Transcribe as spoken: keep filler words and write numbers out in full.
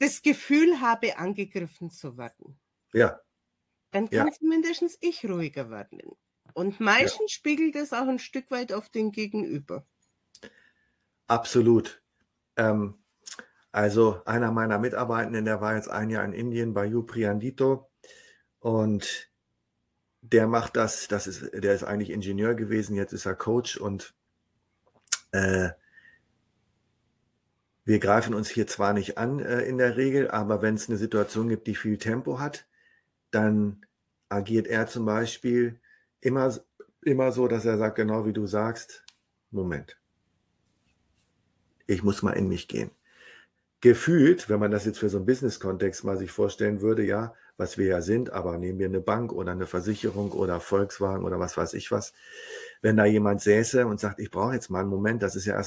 das Gefühl habe, angegriffen zu werden. Ja. Dann kann ja. zumindest ich ruhiger werden. Und meistens ja. spiegelt es auch ein Stück weit auf den Gegenüber. Absolut. Ähm, also einer meiner Mitarbeitenden, der war jetzt ein Jahr in Indien bei Yupriandito und der macht das, das ist, der ist eigentlich Ingenieur gewesen, jetzt ist er Coach und äh, wir greifen uns hier zwar nicht an äh, in der Regel, aber wenn es eine Situation gibt, die viel Tempo hat, dann agiert er zum Beispiel immer, immer so, dass er sagt, genau wie du sagst, Moment, ich muss mal in mich gehen. Gefühlt, wenn man das jetzt für so einen Business-Kontext mal sich vorstellen würde, ja, was wir ja sind, aber nehmen wir eine Bank oder eine Versicherung oder Volkswagen oder was weiß ich was, wenn da jemand säße und sagt, ich brauche jetzt mal einen Moment, das ist ja erstmal